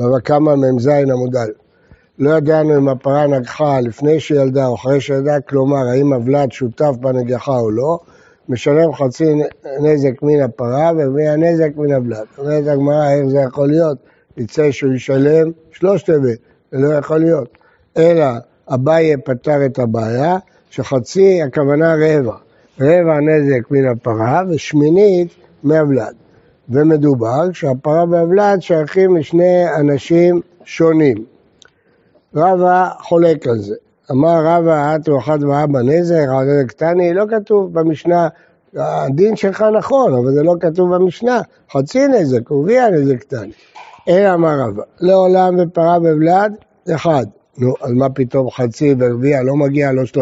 בבא קמא מ"ז עמוד א'. לא ידענו אם הפרה נגחה לפני שילדה או אחרי שילדה, כלומר האם הוולד שותף בנגחה או לא, משלם חצי נזק מן הפרה והנזק מן הוולד. אומרת הגמרא, איך זה יכול להיות? יצא שהוא ישלם 3/4, זה לא יכול להיות. אלא אביי פתר את הבעיה, שחצי הכוונה רבע נזק מן הפרה ושמינית מהוולד. ומדובר שהפרה והוולד שייכים לשני אנשים שונים. רבא חולק על זה. אמר רבא, את ואחת ואבא נזק, נזק קטני, לא כתוב במשנה, הדין שלך נכון, אבל זה לא כתוב במשנה, חצי נזק, וביאה נזק קטני. אלא אמר רבא, לעולם ופרה ובלד, אחד. נו, אז מה פתאום חצי ורביעה, לא מגיע, לא 3/4.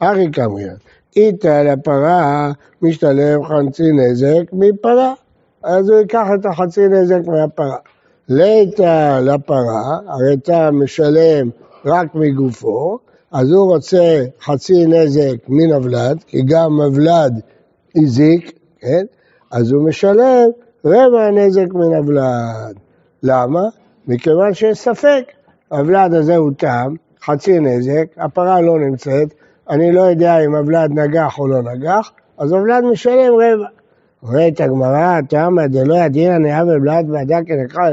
אחי כמרין, איתה לפרה משתלם חצי נזק מפרה, אז הוא ייקח את החצי נזק מהפרה. לאיתה לפרה, הרי אתה משלם רק מגופו, אז הוא רוצה חצי נזק מן הוולד, כי גם הוולד הזיק, כן? אז הוא משלם רבע נזק מן הוולד. למה? מכיוון שיש ספק. הוולד הזה הוא תם, חצי נזק, הפרה לא נמצאת, אני לא יודע אם הוולד נגח או לא נגח, אז הוולד משלם רבע. אומרת הגמרא, תמא דלא ידינא נאה בבלד ועדה כי נגחה,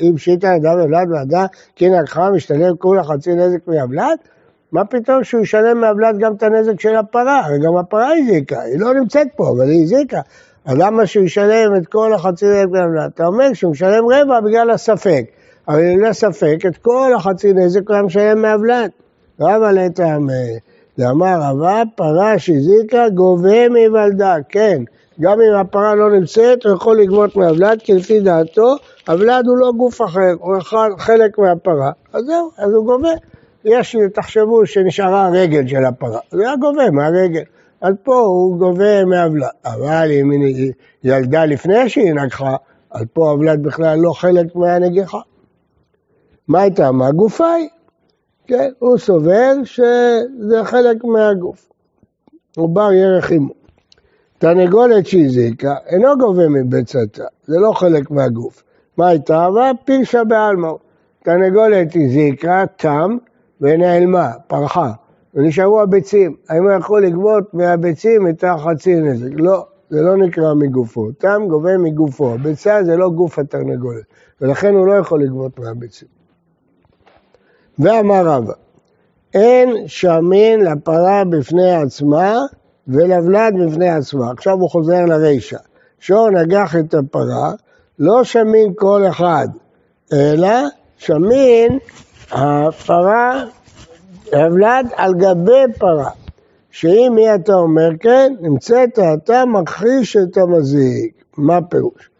אם פשיטא נאה בבלד ועדה כי נגחה, משתלם כולה חצי נזק מהבלד? מה פתאום שהוא ישלם מהבלד גם את הנזק של הפרה? הרי גם הפרה הזיקה, היא לא נמצאת פה, אבל היא הזיקה. אז למה שהוא ישלם את כל החצי נזק מהבלד? אתה אומר שהוא משלם רבע בגלל הספק. אבל אם לא ספק, את כל החצי נזק הוא משלם מהבלד. רבא לטעמי, אמר רבא, פרה שהזיקה גובה מוולדה, כן. גם אם הפרה לא נמצאת, הוא יכול לגבות מהוולד, כי לפי דעתו, הוולד הוא לא גוף אחר, הוא חלק מהפרה. אז זהו, אז הוא גובה. תחשבו שנשארה הרגל של הפרה, זה היה גובה מהרגל. אז פה הוא גובה מהוולד. אבל אם היא ילדה לפני שהיא נגחה, אז פה הוולד בכלל לא חלק מהנגיחה. מה הייתה? מה גופי? כן, הוא סובר שזה חלק מהגוף. הוא בר ירך עמו. תרנגולת שהזיקה אינו גובה מביצתה, זה לא חלק מהגוף. מה הייתה? אבל פרשה בעלמא. תרנגולת הזיקה תם ונעלמה, פרחה, ונשארו הביצים. האם הוא יכול לגבות מהביצים את החצי נזק? לא, זה לא נקרא מגופו. תם גובה מגופו, הביצה זה לא גוף התרנגולת, ולכן הוא לא יכול לגבות מהביצים. ואמר רבא, אין שמין לפרה בפני עצמה ולוולד בפני עצמה. עכשיו הוא חוזר לרישה. שהוא נגח את הפרה, לא שמין כל אחד, אלא שמין הפרה, הוולד על גבי פרה. שאם היא אתה אומר כן, נמצאת אתה מכחיש את המזיק. מה פירוש?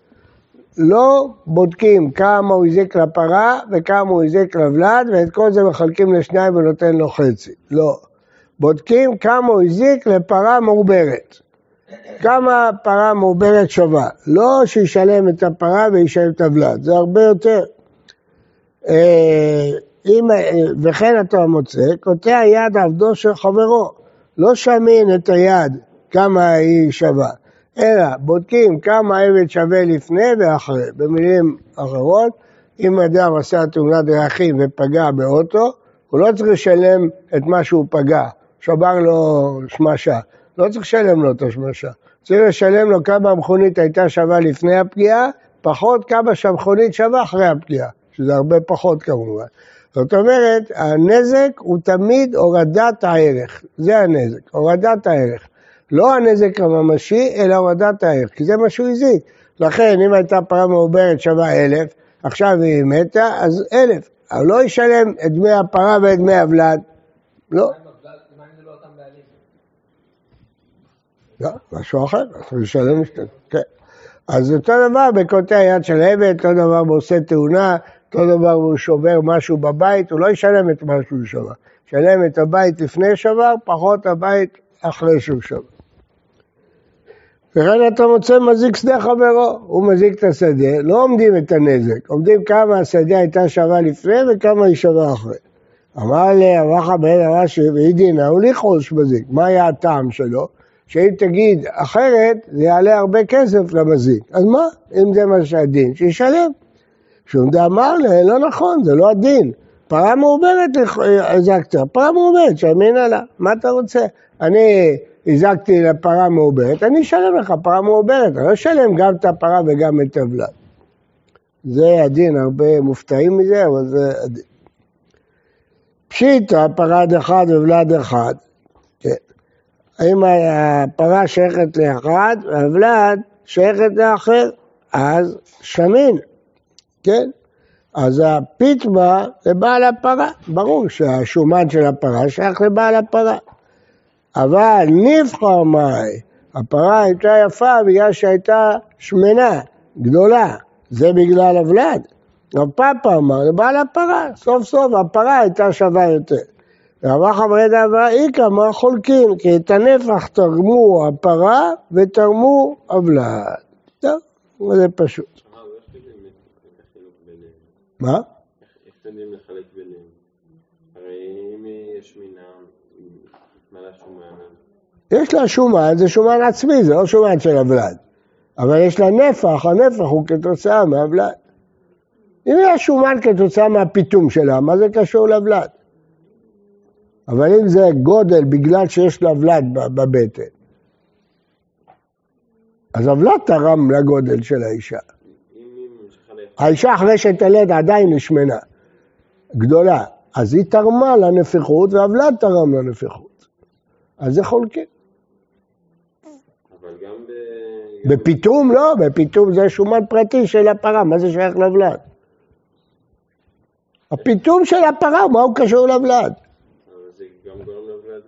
לא בודקים כמה הוא הזיק לפרה וכמה הוא הזיק לוולד, ואת כל זה מחלקים לשניים ונותן לו חצי. לא. בודקים כמה הוא הזיק לפרה מעוברת. כמה פרה מעוברת שווה. לא שישלם את הפרה וישלם את הוולד. זה הרבה יותר. וכן אתה מוצא, קוטע יד עבדו של חברו. לא שמין את היד כמה היא שווה. אלא בודקים כמה העבד שווה לפני ואחרי. במילים אחרות, אם אדם עשה תאונת דרכים ופגע באוטו, הוא לא צריך לשלם את מה שהוא פגע, שבר לו שמשה, לא צריך לשלם לו את השמשה, צריך לשלם לו כמה המכונית הייתה שווה לפני הפגיעה, פחות כמה שהמכונית שווה אחרי הפגיעה, שזה הרבה פחות כמובן. זאת אומרת, הנזק הוא תמיד הורדת הערך, זה הנזק, הורדת הערך. לא הנזק הממשי, אלא הורדת הערך, כי זה מה שהוא הזיק. לכן, אם הייתה פרה מעוברת שווה 1,000, עכשיו היא מתה, אז 1,000. אבל לא ישלם את דמי הפרה ואת דמי הוולד. לא. מה אם זה לא אותם בעלים? לא, משהו אחר, אנחנו ישלם משתתף. כן. אז אותו דבר בקוטע יד של עבד, אותו דבר בעושה תאונה, אותו דבר הוא שובר משהו בבית, הוא לא ישלם את משהו שווה. ישלם את הבית לפני שבר, פחות הבית אחרי שהוא שבר. וכן אתה מוצא מזיק שדה חברו, הוא מזיק את השדה, לא עומדים את הנזק, עומדים כמה השדה הייתה שווה לפני וכמה היא שווה אחרי. אמר לרחה בן הרש"י, ואידינה, הוא לכרוש מזיק, מה היה הטעם שלו? שאם תגיד אחרת, זה יעלה הרבה כסף למזיק, אז מה? אם זה מה שהדין, שישלם. שום דאמר לה, לא נכון, זה לא הדין. פרה מעוברת הזקת, פרה מעוברת, שאמינה לה, מה אתה רוצה? אני הזקתי לפרה מעוברת, אני אשלם לך פרה מעוברת, אני אשלם גם את הפרה וגם את הבלד. זה הדין, הרבה מופתעים מזה, אבל זה הדין. פשיטה, פרד אחד ובלד אחד. כן. אם הפרה שייכת לאחד, והבלד שייכת לאחר, אז שמין. כן? אז הפיטמה זה בעל הפרה. ברור שהשומן של הפרה שייך לבעל הפרה. אבל נבחר מאי, הפרה הייתה יפה בגלל שהייתה שמנה, גדולה. זה בגלל הבלד. הפאפה אמר, זה בעל הפרה. סוף סוף הפרה הייתה שווה יותר. רבה חברי דברה איקה, אמר חולקים, כי את הנפח תרמו הפרה ותרמו הבלד. טוב, זה פשוט. מה? איך תדעים לחלק ביניהם? הרי אם יש מינה, מה לשומן? יש לה שומן, זה שומן עצמי, זה לא שומן של הבלד. אבל יש לה נפח, הנפח הוא כתוצאה מהבלד. אם יש שומן כתוצאה מהפיתום שלה, מה זה קשור לבלד? אבל אם זה גודל בגלל שיש לה בלד בבטן, אז הבלד תרם לגודל של האישה. האישה אחרי שתלד עדיין נשמנה, גדולה, אז היא תרמה לנפיחות והבלד תרם לנפיחות. אז זה חולקים. אבל גם בפיתום לא, בפיתום זה שומן פרטי של הפרה, מה זה שייך לבלד? הפיתום של הפרה, מה הוא קשור לבלד? זה גם גורם לבלד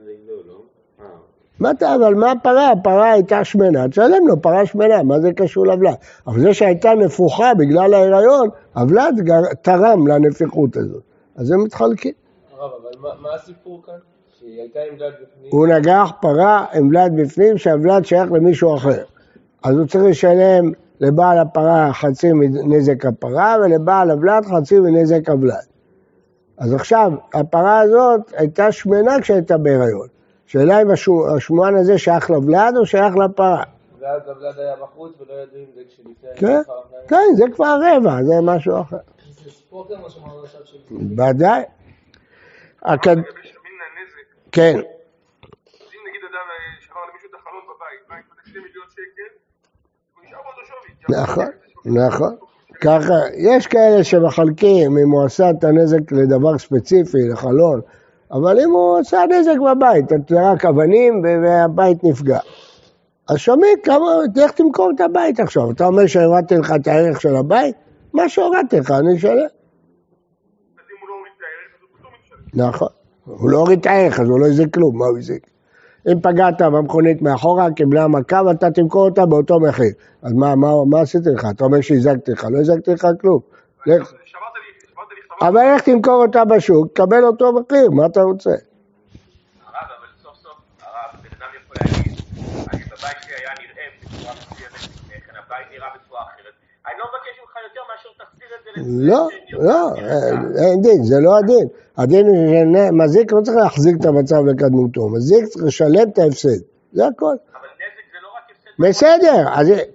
לגדול, לא? אבל מה הפרה? הפרה הייתה שמנה, תשלם לו פרה שמנה, מה זה קשור לבלד? אבל זה שהייתה נפוחה בגלל ההיריון, הבלד תרם לנפיחות הזאת. אז הם מתחלקים. הרב, אבל מה הסיפור כאן? שהיא הייתה עם בלד בפנים? הוא נגח פרה עם בלד בפנים, שהבלד שייך למישהו אחר. אז הוא צריך לשלם לבעל הפרה חצי מנזק הפרה, ולבעל הבלד חצי מנזק הבלד. אז עכשיו, הפרה הזאת הייתה שמנה כשהייתה בהיריון. שאלה אם השומען הזה שייך לבלד או שייך לפרה. ואז הבלד היה בחוץ ולא יודעים זה כשניסה... כן, זה כבר רבע, זה משהו אחר. זה ספור גם מה שאומר עכשיו שלי. בדיוק. אבל לגבי שמין לנזק. כן. אם נגיד אדם שבר למישהו את החלון בבית, בית ב-2 מיליון שקל, הוא נשאר באותו שווי. נכון, נכון. ככה, יש כאלה שמחלקים אם הוא עשה את הנזק לדבר ספציפי, לחלון, אבל אם הוא עשה נזק בבית, אתה רק אבנים והבית נפגע. אז שומעים, איך תמכור את הבית עכשיו? אתה אומר שהורדתי לך את הערך של הבית? מה שהורדתי לך, אני אשלם. אז אם הוא לא הוריד את הערך, אז הוא פתאום ישלם. נכון, הוא לא הוריד את הערך, אז הוא לא יזיק כלום, מה הוא יזיק? אם פגעת במכונית מאחורה, קיבלה מכה, ואתה תמכור אותה באותו מחיר. אז מה עשיתי לך? אתה אומר שהזקתי לך, לא הזקתי לך כלום. לך. אבל איך תמכור אותה בשוק, תקבל אותו מחיר, מה אתה רוצה? הרב, אבל סוף סוף, הרב, בן אדם יכול להגיד, אני בבית שהיה נראה בצורה מסוימת, כן, הבית נראה בצורה אחרת. אני לא מבקש ממך יותר מאשר תחזיר את זה לצורה. לא, אין דין, זה לא הדין. הדין מזיק לא צריך להחזיק את המצב לקדמותו, מזיק צריך לשלם את ההפסד, זה הכל. אבל נזק זה לא רק הפסד. בסדר,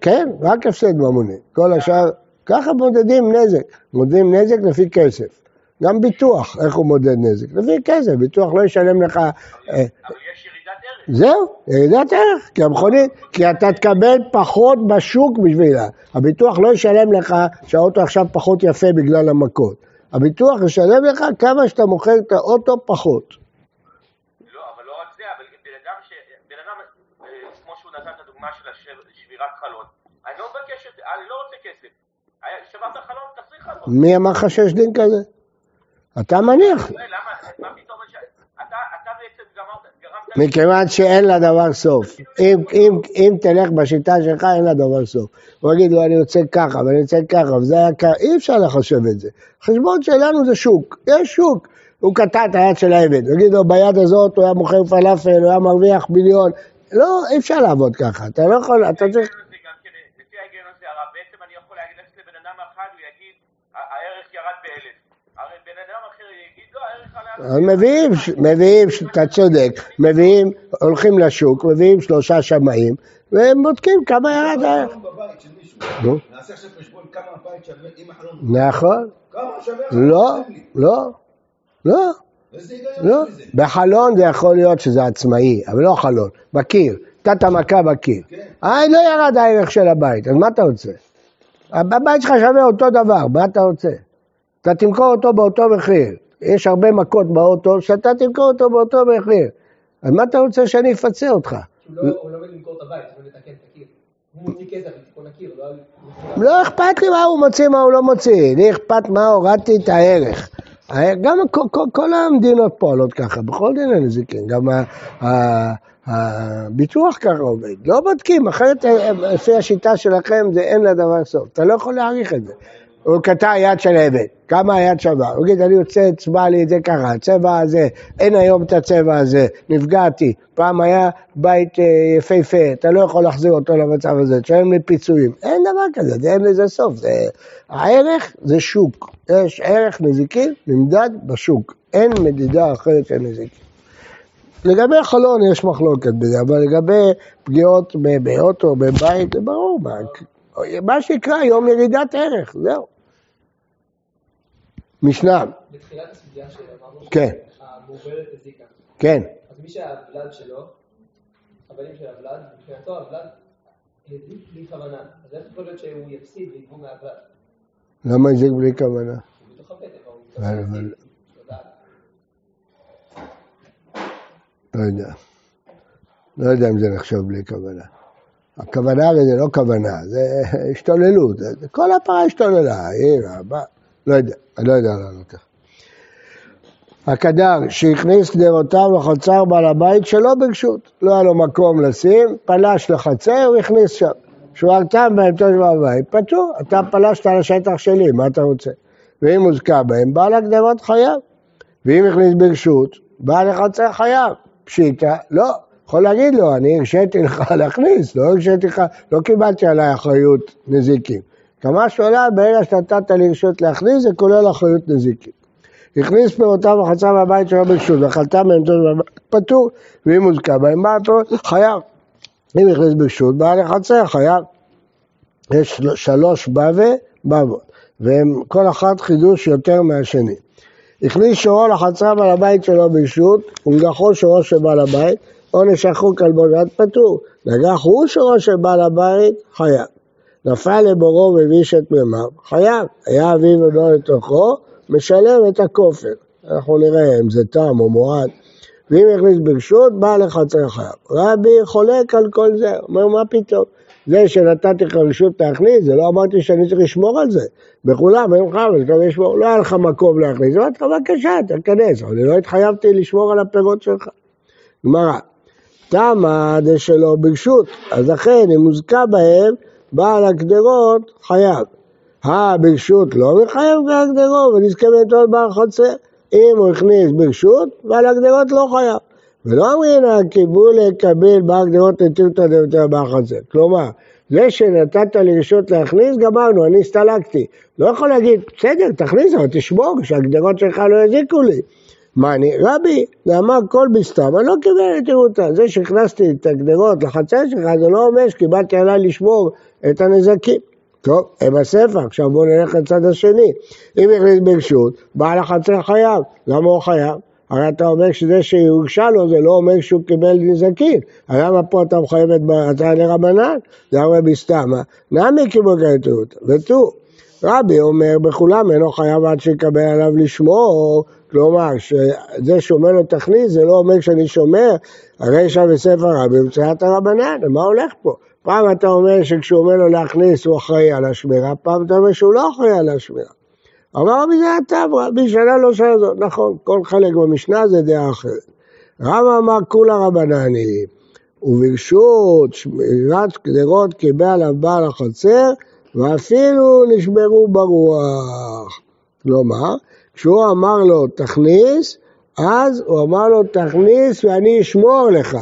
כן, רק הפסד ממוני, כל השאר... ככה מודדים נזק, מודדים נזק לפי כסף, גם ביטוח, איך הוא מודד נזק? לפי כסף, ביטוח לא ישלם לך... אבל יש ירידת ערך. זהו, ירידת ערך, כי המכונית, כי אתה תקבל פחות בשוק בשבילה, הביטוח לא ישלם לך שהאוטו עכשיו פחות יפה בגלל המכות, הביטוח ישלם לך כמה שאתה מוכר את האוטו פחות. לא, אבל לא רק זה, אבל בן אדם, כמו שהוא נתן את הדוגמה של שבירת חלון, אני לא רוצה כסף, שבת החלום, תפריך עבור. מי אמר לך שיש דין כזה? אתה מניח. למה? מה פתאום? אתה בעצם גרמת... מכיוון שאין לה דבר סוף. אם תלך בשיטה שלך, אין לה דבר סוף. הוא יגיד לו, אני יוצא ככה, ואני יוצא ככה, וזה היה ככה. אי אפשר לחשב את זה. חשבון שלנו זה שוק. יש שוק. הוא קטע את היד של העבד. הוא יגיד לו, ביד הזאת הוא היה מוכר פלאפל, הוא היה מרוויח מיליון. לא, אי אפשר לעבוד ככה. אתה לא יכול, אתה צריך... מביאים, אתה צודק, מביאים, הולכים לשוק, מביאים 3 שמאים, והם בודקים כמה ירד. נעשה עכשיו חשבון כמה הבית שווה עם החלום. נכון. כמה שווה? לא, לא, לא. בחלון זה יכול להיות שזה עצמאי, אבל לא חלון, בקיר, תת המכה בקיר. לא ירד הערך של הבית, אז מה אתה רוצה? הבית שלך שווה אותו דבר, מה אתה רוצה? אתה תמכור אותו באותו מחיר, יש הרבה מכות באוטו, שאתה תמכור אותו באותו מחיר, אז מה אתה רוצה שאני אפצה אותך? הוא לא עומד למכור את הבית, הוא מתקן את הקיר. הוא מוציא כסף, הוא נכיר, לא אכפת לי מה הוא מוציא, מה הוא לא מוציא, לי אכפת מה הורדתי את הערך. גם כל המדינות פועלות ככה, בכל דיני נזיקין, גם הביטוח ככה עובד, לא בודקים, אחרת לפי השיטה שלכם זה אין לדבר סוף, אתה לא יכול להעריך את זה. הוא קטע היד של עבד, כמה היד שווה, הוא יגיד אני רוצה צבע לי את זה ככה, הצבע הזה, אין היום את הצבע הזה, נפגעתי, פעם היה בית יפהפה, אתה לא יכול להחזיר אותו למצב הזה, תשלם לי פיצויים, אין דבר כזה, אין לזה סוף, הערך זה שוק, יש ערך נזיקי נמדד בשוק, אין מדידה אחרת של נזיקי. לגבי חלון יש מחלוקת בזה, אבל לגבי פגיעות באוטו, בבית, זה ברור, מה שיקרה היום ירידת ערך, זהו. משנה. בתחילת הסוגיה שאמרנו, כן. המעוברת הזיקה. כן. אז מי שהבלד שלו, חברים של הבלד, מבחינתו הבלד הזיק בלי כוונה. אז איך יכול להיות שהוא יפסיד ויגבו מהבלד? למה הזיק בלי כוונה? הוא בתוך הפתק, הוא יפסיד. לא יודע. לא יודע אם זה נחשב בלי כוונה. הכוונה הרי זה לא כוונה, זה השתוללות. כל הפרה השתוללה, לא יודע, אני לא יודע לענות כך. הקדר שהכניס קדרותיו לחצר בעל הבית שלא ברשות, לא היה לו מקום לשים, פלש לחצר והכניס שם. שוארתם בהמתו של הבית, פתור, אתה פלשת על השטח שלי, מה אתה רוצה? ואם הוזכה בהם, בעל הקדרות חייב. ואם הכניס ברשות, בעל החצר חייב. פשיטה, לא. יכול להגיד לו, אני הרשיתי לך להכניס, לא הרשיתי לך, לא קיבלתי עליי אחריות נזיקים. כמה שעולה, ברגע שנתת לרשות להכניס, זה כולל אחריות נזיקים. הכניס פירותיו וחצה מהבית שלא ברשות, וחלתה מהמתו בבית פטור, ואם הוזכה בהם, בא פה, חייב. אם הכניס ברשות, בא לחצה, חייב. יש שלוש בבות, והם כל אחת חידוש יותר מהשני. הכניס שורו לחצה בעל הבית שלא ברשות, ונגחו שורו שבעל הבית, או נשכו כלבונת פטור, נגח הוא שורו שבעל הבית, חייב. נפל לבורו וביש את מימיו, חייב. היה אביו ולא לתוכו, משלם את הכופר. אנחנו נראה אם זה טעם או מועד. ואם הכניס ברשות, בא לחצר חייב. רבי חולק על כל זה, אומר מה פתאום? זה שנתתי לך רשות להכניס, זה לא אמרתי שאני צריך לשמור על זה. בכולם, אין לך, לא היה לך מקום להכניס, אמרתי לך, בבקשה, תכנס, אבל לא התחייבתי לשמור על הפירות שלך. גמרא, תמה זה שלא ברשות, אז לכן, אם הוזכה בהם, בעל הקדרות חייב. ברשות לא מחייב בעל הקדרות, ונזכה בנתון בעל חצר. אם הוא הכניס ברשות, בעל הקדרות לא חייב. ולא אמרין, קיבול לקבל בעל הקדרות נתיבתא דמתא בעל חצר. כלומר, זה שנתת לרשות להכניס, גמרנו, אני הסתלקתי. לא יכול להגיד, בסדר, תכניס, אבל תשמור, שהקדרות שלך לא יזיקו לי. מה אני? רבי, נאמר כל בסתם, אני לא קיבל את תירותה. זה שהכנסתי את הגדרות לחצר שלך, זה לא אומר שקיבלתי עליי לשמור את הנזקים. טוב, הם הספר, עכשיו בואו נלך לצד השני. אם הכניס ברשות, בעל החצר חייב. למה הוא חייב? הרי אתה אומר שזה שהוגשה לו, זה לא אומר שהוא קיבל נזקים. למה פה אתה מחייב את בעלי רבנן? זה הרבה בסתם. נעמי קיבל את תירותה. ותו, רבי אומר, בכולם אינו חייב עד שיקבל עליו לשמור. כלומר, שזה שומר לו תכניס, זה לא אומר שאני שומר, הרי שם בספר רבי, במצאת הרבנן, מה הולך פה? פעם אתה אומר שכשהוא אומר לו להכניס, הוא אחראי על השמירה, פעם אתה אומר שהוא לא אחראי על השמירה. אמר רבי זה הטב, רבי שנה לא שנה זאת, נכון, כל חלק במשנה זה דעה אחרת. רבא אמר כולה רבנני, וברשות שמירת קדרות קיבל עליו בעל החצר, ואפילו נשמרו ברוח. כלומר, כשהוא אמר לו תכניס, אז הוא אמר לו תכניס ואני אשמור לך.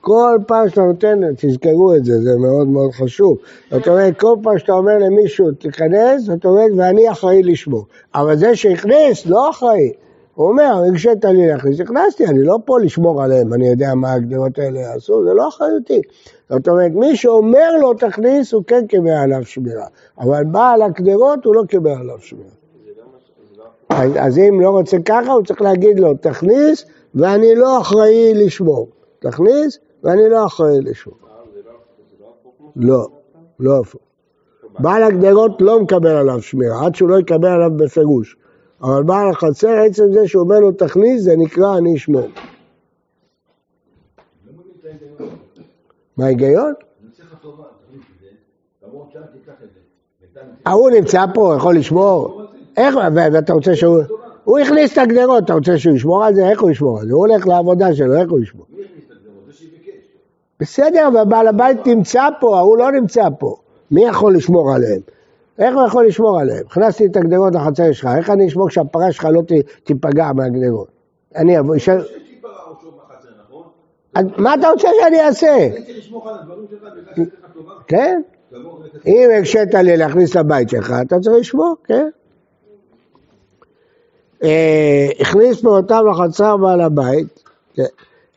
כל פעם שאתה נותן, תזכרו את זה, זה מאוד מאוד חשוב. זאת אומרת, כל פעם שאתה אומר למישהו תכנס, זאת אומרת, ואני אחראי לשמור. אבל זה שהכניס, לא אחראי. הוא אומר, רגשת לי להכניס, הכנסתי, אני לא פה לשמור עליהם, אני יודע מה הגדרות האלה יעשו, זה לא אחריותי. זאת אומרת, מי שאומר לו תכניס, הוא כן קיבל עליו שמירה, אבל בעל הגדרות הוא לא קיבל עליו שמירה. אז אם לא רוצה ככה, הוא צריך להגיד לו, תכניס ואני לא אחראי לשמור. תכניס ואני לא אחראי לשמור. לא, לא אפילו. בעל הגדרות לא מקבל עליו שמירה, עד שהוא לא יקבל עליו בפירוש. אבל בעל החצר, עצם זה שהוא אומר לו תכניס, זה נקרא אני אשמור. מה ההיגיון? הוא נמצא פה, יכול לשמור. איך, ואתה רוצה שהוא... הוא הכניס את הגדרות, אתה רוצה שהוא ישמור על זה? איך הוא ישמור על זה? הוא הולך לעבודה שלו, איך הוא ישמור? בסדר, ובעל הבית נמצא פה, הוא לא נמצא פה. מי יכול לשמור עליהם? איך הוא יכול לשמור עליהם? הכנסתי את הגדרות לחצר שלך, איך אני אשמור כשהפרה שלך לא תיפגע מהגדרות? אני אבוא... יש לי פרה או שוב בחצר, נכון? מה אתה רוצה שאני אעשה? אני צריך לשמור על הדברים שלך, בגלל שיש לך טובה. כן? אם הקשית לי להכניס לבית שלך, אתה צריך לשמור, כן? הכניס מאותם לחצר בעל הבית,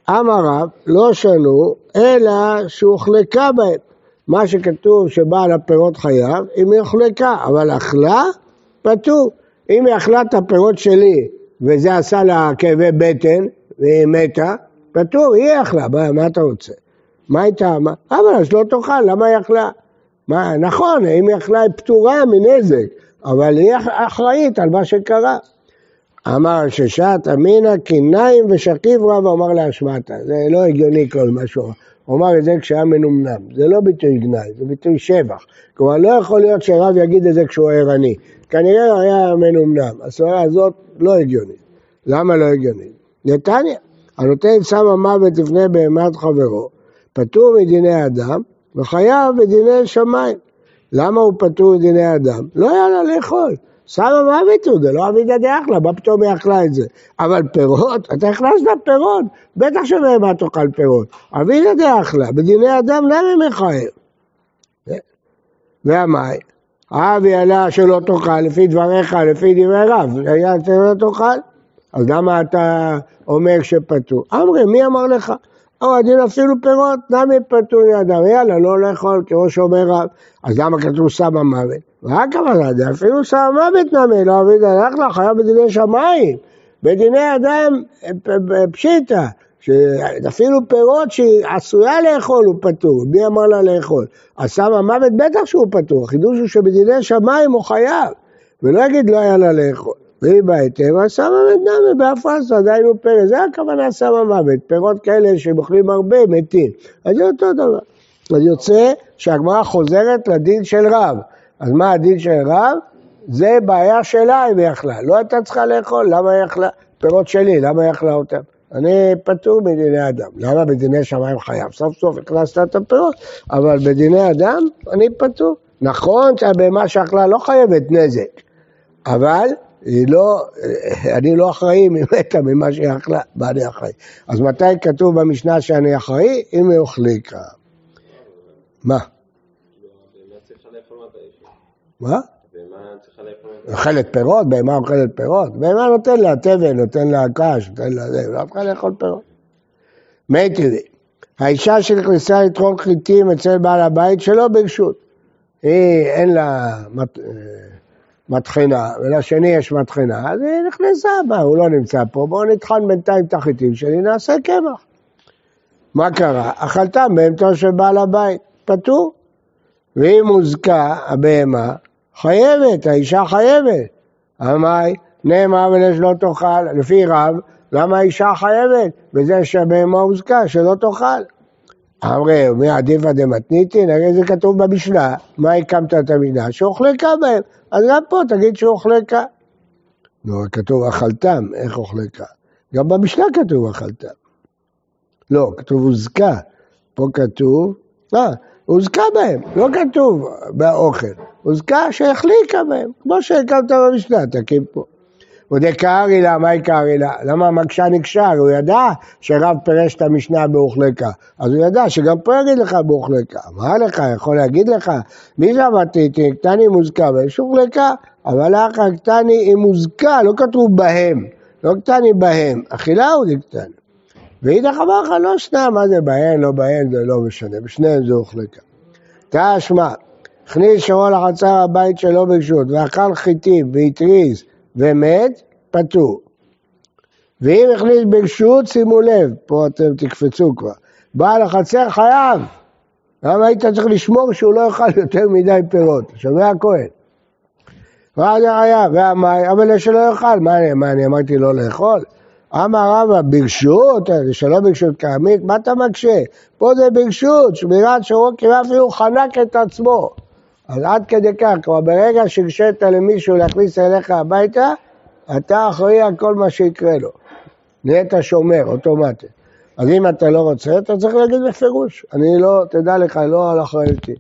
אמר רב, לא שנו, אלא שהוחלקה בהם. מה שכתוב שבעל הפירות חייב, אם היא אוכלקה, אבל אכלה, פתור. אם היא אכלה את הפירות שלי, וזה עשה לה כאבי בטן, והיא מתה, פתור, היא אכלה, מה אתה רוצה? מה היא טעמה? אבל אז לא תאכל, למה היא אכלה? מה, נכון, אם היא אכלה היא פתורה מנזק, אבל היא אחראית על מה שקרה. אמר ששעת אמינה, קיניים ושכיב רב, אמר להשמעתה, זה לא הגיוני כל מה שהוא. הוא אמר את זה כשהיה מנומנם, זה לא ביטוי גנאי, זה ביטוי שבח. כלומר, לא יכול להיות שרב יגיד את זה כשהוא ערני. כנראה היה מנומנם, הסברה הזאת לא הגיונית. למה לא הגיונית? נתניה, הנותן שם המוות לפני בהמת חברו, פטור מדיני אדם וחייב בדיני שמיים. למה הוא פטור מדיני אדם? לא היה לה לאכול. שם המוות הוא, זה לא עמידה דאכלה, מה פתאום היא אכלה את זה? אבל פירות, אתה אכלס לפירות, בטח שבהמה תאכל פירות. עמידה דאכלה, בדיני אדם למה מחייב? והמאי, אבי עלה שלא תאכל, לפי דבריך, לפי דברי רב, היה שלא תאכל? אז למה אתה אומר שפטור? אמרי, מי אמר לך? או הדין אפילו פירות, למה פטור לאדם? יאללה, לא לאכול, כמו שאומר רב, אז למה כתוב שם המוות? רק אבל אדם, אפילו שמה בתנמי, לא אביד הלך לה, חייב בדיני שמיים, בדיני אדם פשיטה, אפילו פירות שהיא עשויה לאכול הוא פטור, מי אמר לה לאכול? אז שמה מוות בטח שהוא פטור, החידוש הוא שבדיני שמיים הוא חייב, ולא יגיד לא היה לה לאכול, והיא בהיטב, אז שמה בתנמי, באפס, עדיין הוא פרק, זה הכוונה שמה מוות, פירות כאלה שמוכלים הרבה מתים, אז זה אותו דבר, אז יוצא שהגמרא חוזרת לדין של רב, אז מה הדין של רב? זה בעיה שלה אם היא אכלה. לא הייתה צריכה לאכול, למה היא אכלה? פירות שלי, למה היא אכלה אותם? אני פטור בדיני אדם. למה בדיני שמיים חייב? סוף סוף הכנסת את הפירות, אבל בדיני אדם אני פטור. נכון שהבהמה שאכלה לא חייבת נזק, אבל אני לא אחראי ממתה ממה שהיא אכלה, מה אני אחראי? אז מתי כתוב במשנה שאני אחראי? אם היא אוכליקה. מה? מה? אוכלת פירות, בהמה אוכלת פירות, בהמה נותן לה תבן, נותן לה קש, נותן לה זה, לא אוכל לאכול פירות. מי תראי, האישה שנכנסה לטחון חיטים אצל בעל הבית שלא ברשות, היא אין לה מטחנה, ולשני יש מטחנה, אז היא נכנסה, מה, הוא לא נמצא פה, בואו נטחן בינתיים את החיטים שלי, נעשה קמח. מה קרה? אכלתה בהמתו של בעל הבית, פטור. ואם מוזקה הבהמה, חייבת, האישה חייבת. אמי, נאמר ולש לא תאכל, לפי רב, למה האישה חייבת? וזה שהבהמה הוזקה, שלא תאכל. אמרי, מי עדיף הדמתניתין? הרי זה כתוב במשנה, מה הקמת את המשנה? שאוכלקה בהם. אז גם פה תגיד שאוכלקה. לא, כתוב אכלתם, איך אוכלקה? גם במשנה כתוב אכלתם. לא, כתוב הוזקה. פה כתוב, הוזקה בהם, לא כתוב באוכל, הוזקה שהחליקה בהם, כמו שהקמת במשנה, תקים פה. ודקארי לה, מה יקארי לה? למה המקשה נקשר? הוא ידע שרב פרש את המשנה באוכלקה, אז הוא ידע שגם פה יגיד לך באוכלקה, אמרה לך, יכול להגיד לך, מי שאמרתי, תקטני מוזקה בהם, שאוכלקה, אבל אחר קטני עם מוזקה, לא כתוב בהם, לא קטני בהם, אכילה הוא דקטני. ואידך אמר לך, לא שנה, מה זה בהן, לא בהן, זה לא משנה, בשניהם זה הוחלקה. תשמע, הכניס שרול לחצר הבית שלא בקשות, ואכל חיטים, והתריז, ומת, פטור. ואם הכניס בקשות, שימו לב, פה אתם תקפצו כבר, בעל החצר חייב, למה היית צריך לשמור שהוא לא יאכל יותר מדי פירות, שומע כהן? רב היה, אבל שלא יאכל, מה אני אמרתי לא לאכול? אמר רבא, ברשות, שלא ברשות כעמית, מה אתה מקשה? פה זה ברשות, שמירת שרוק, כמעט אפילו חנק את עצמו. אז עד כדי כך, כבר ברגע שקשת למישהו להכניס אליך הביתה, אתה אחראי על כל מה שיקרה לו. נהיית שומר, אוטומטית. אז אם אתה לא רוצה, אתה צריך להגיד בפירוש. אני לא, תדע לך, לא על אחריותי.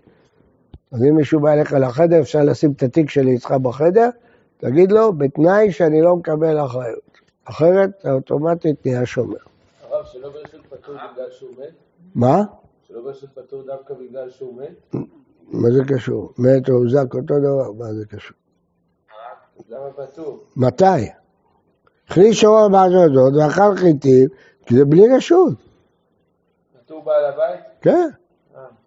אז אם מישהו בא אליך לחדר, אפשר לשים את התיק שלי איתך בחדר, תגיד לו, בתנאי שאני לא מקבל אחריות. אחרת, האוטומטית נהיה שומר. הרב, שלא ברשות פטור בגלל שהוא מת? מה? שלא ברשות פטור דווקא בגלל שהוא מת? מה זה קשור? מת או הוזק אותו דבר, מה זה קשור? למה פטור? מתי? הכניס שרול בעזות, ואכל חיטים, כי זה בלי רשות. פטור בעל הבית? כן.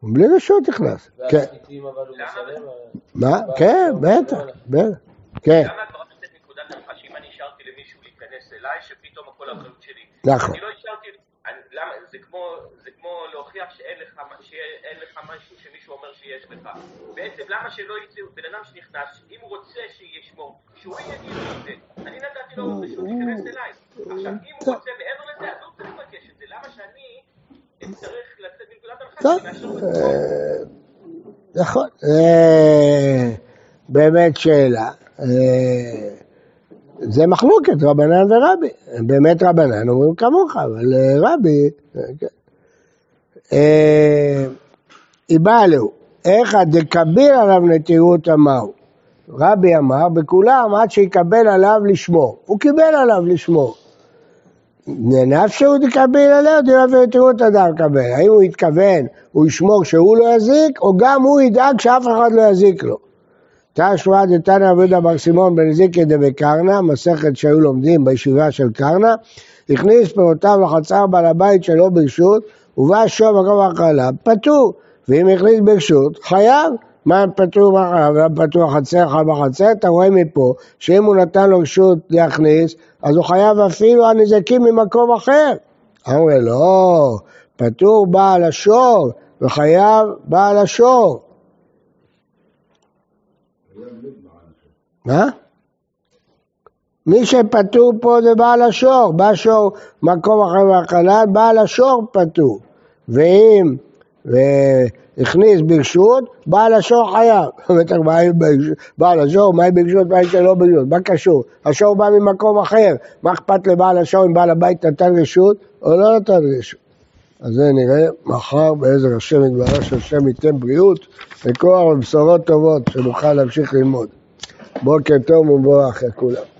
הוא בלי רשות הכנס. והחיטים אבל הוא משלם? מה? כן, בטח. למה אתה רוצה את נקודת המחש אם אני השארתי למישהו להיכנס אליי, שפתאום הכל האחריות שלי? נכון. אני לא השארתי, זה כמו להוכיח שאין לך משהו שמישהו אומר שיש לך. בעצם למה שלא יצאו, בן אדם שנכנס, אם הוא רוצה שישמור, שהוא יגיד את זה. אני נתתי לו רשות להיכנס אליי. עכשיו, אם הוא רוצה מעבר לזה, אז הוא צריך לבקש את זה. למה שאני אצטרך לצאת מנקודת המחש ולאשר את זה? נכון, באמת שאלה, זה מחלוקת רבנן ורבי, באמת רבנן אומרים כמוך, אבל רבי, היא באה לו, איך דקביל עליו נתירות אמרו, רבי אמר בכולם עד שיקבל עליו לשמור, הוא קיבל עליו לשמור, נפשי הוא תקבל עליו, תראה ותראות אדם קבל. האם הוא יתכוון, הוא ישמור שהוא לא יזיק, או גם הוא ידאג שאף אחד לא יזיק לו. תשמע דתנא רבי יהודה בר סימון בן זיקרי דבקרנא, מסכת שהיו לומדים בישיבה של קרנא, הכניס פירותיו לחצר בעל הבית שלא ברשות, ובא שוב מקום אכלה, פטור. ואם הכניס ברשות, חייב. מה פתוח חצר, חייב בחצר, אתה רואה מפה, שאם הוא נתן לו רשות להכניס, אז הוא חייב אפילו הנזקים ממקום אחר. אמרו לו, לא, פתוח בעל השור, וחייב בעל השור. מה? מי שפתוח פה זה בעל השור, בעל השור מקום אחר והחלל, בעל השור פתוח. ואם... הכניס ברשות, בעל השור חייב. בעל השור, מה היא ברשות, מה היא שלא ברשות, מה קשור? השור בא ממקום אחר, מה אכפת לבעל השור אם בעל הבית נתן רשות או לא נתן רשות? אז זה נראה מחר בעזר השם יתברך, שהשם ייתן בריאות וכוח ובשורות טובות שנוכל להמשיך ללמוד. בוקר טוב ומבורך לכולם.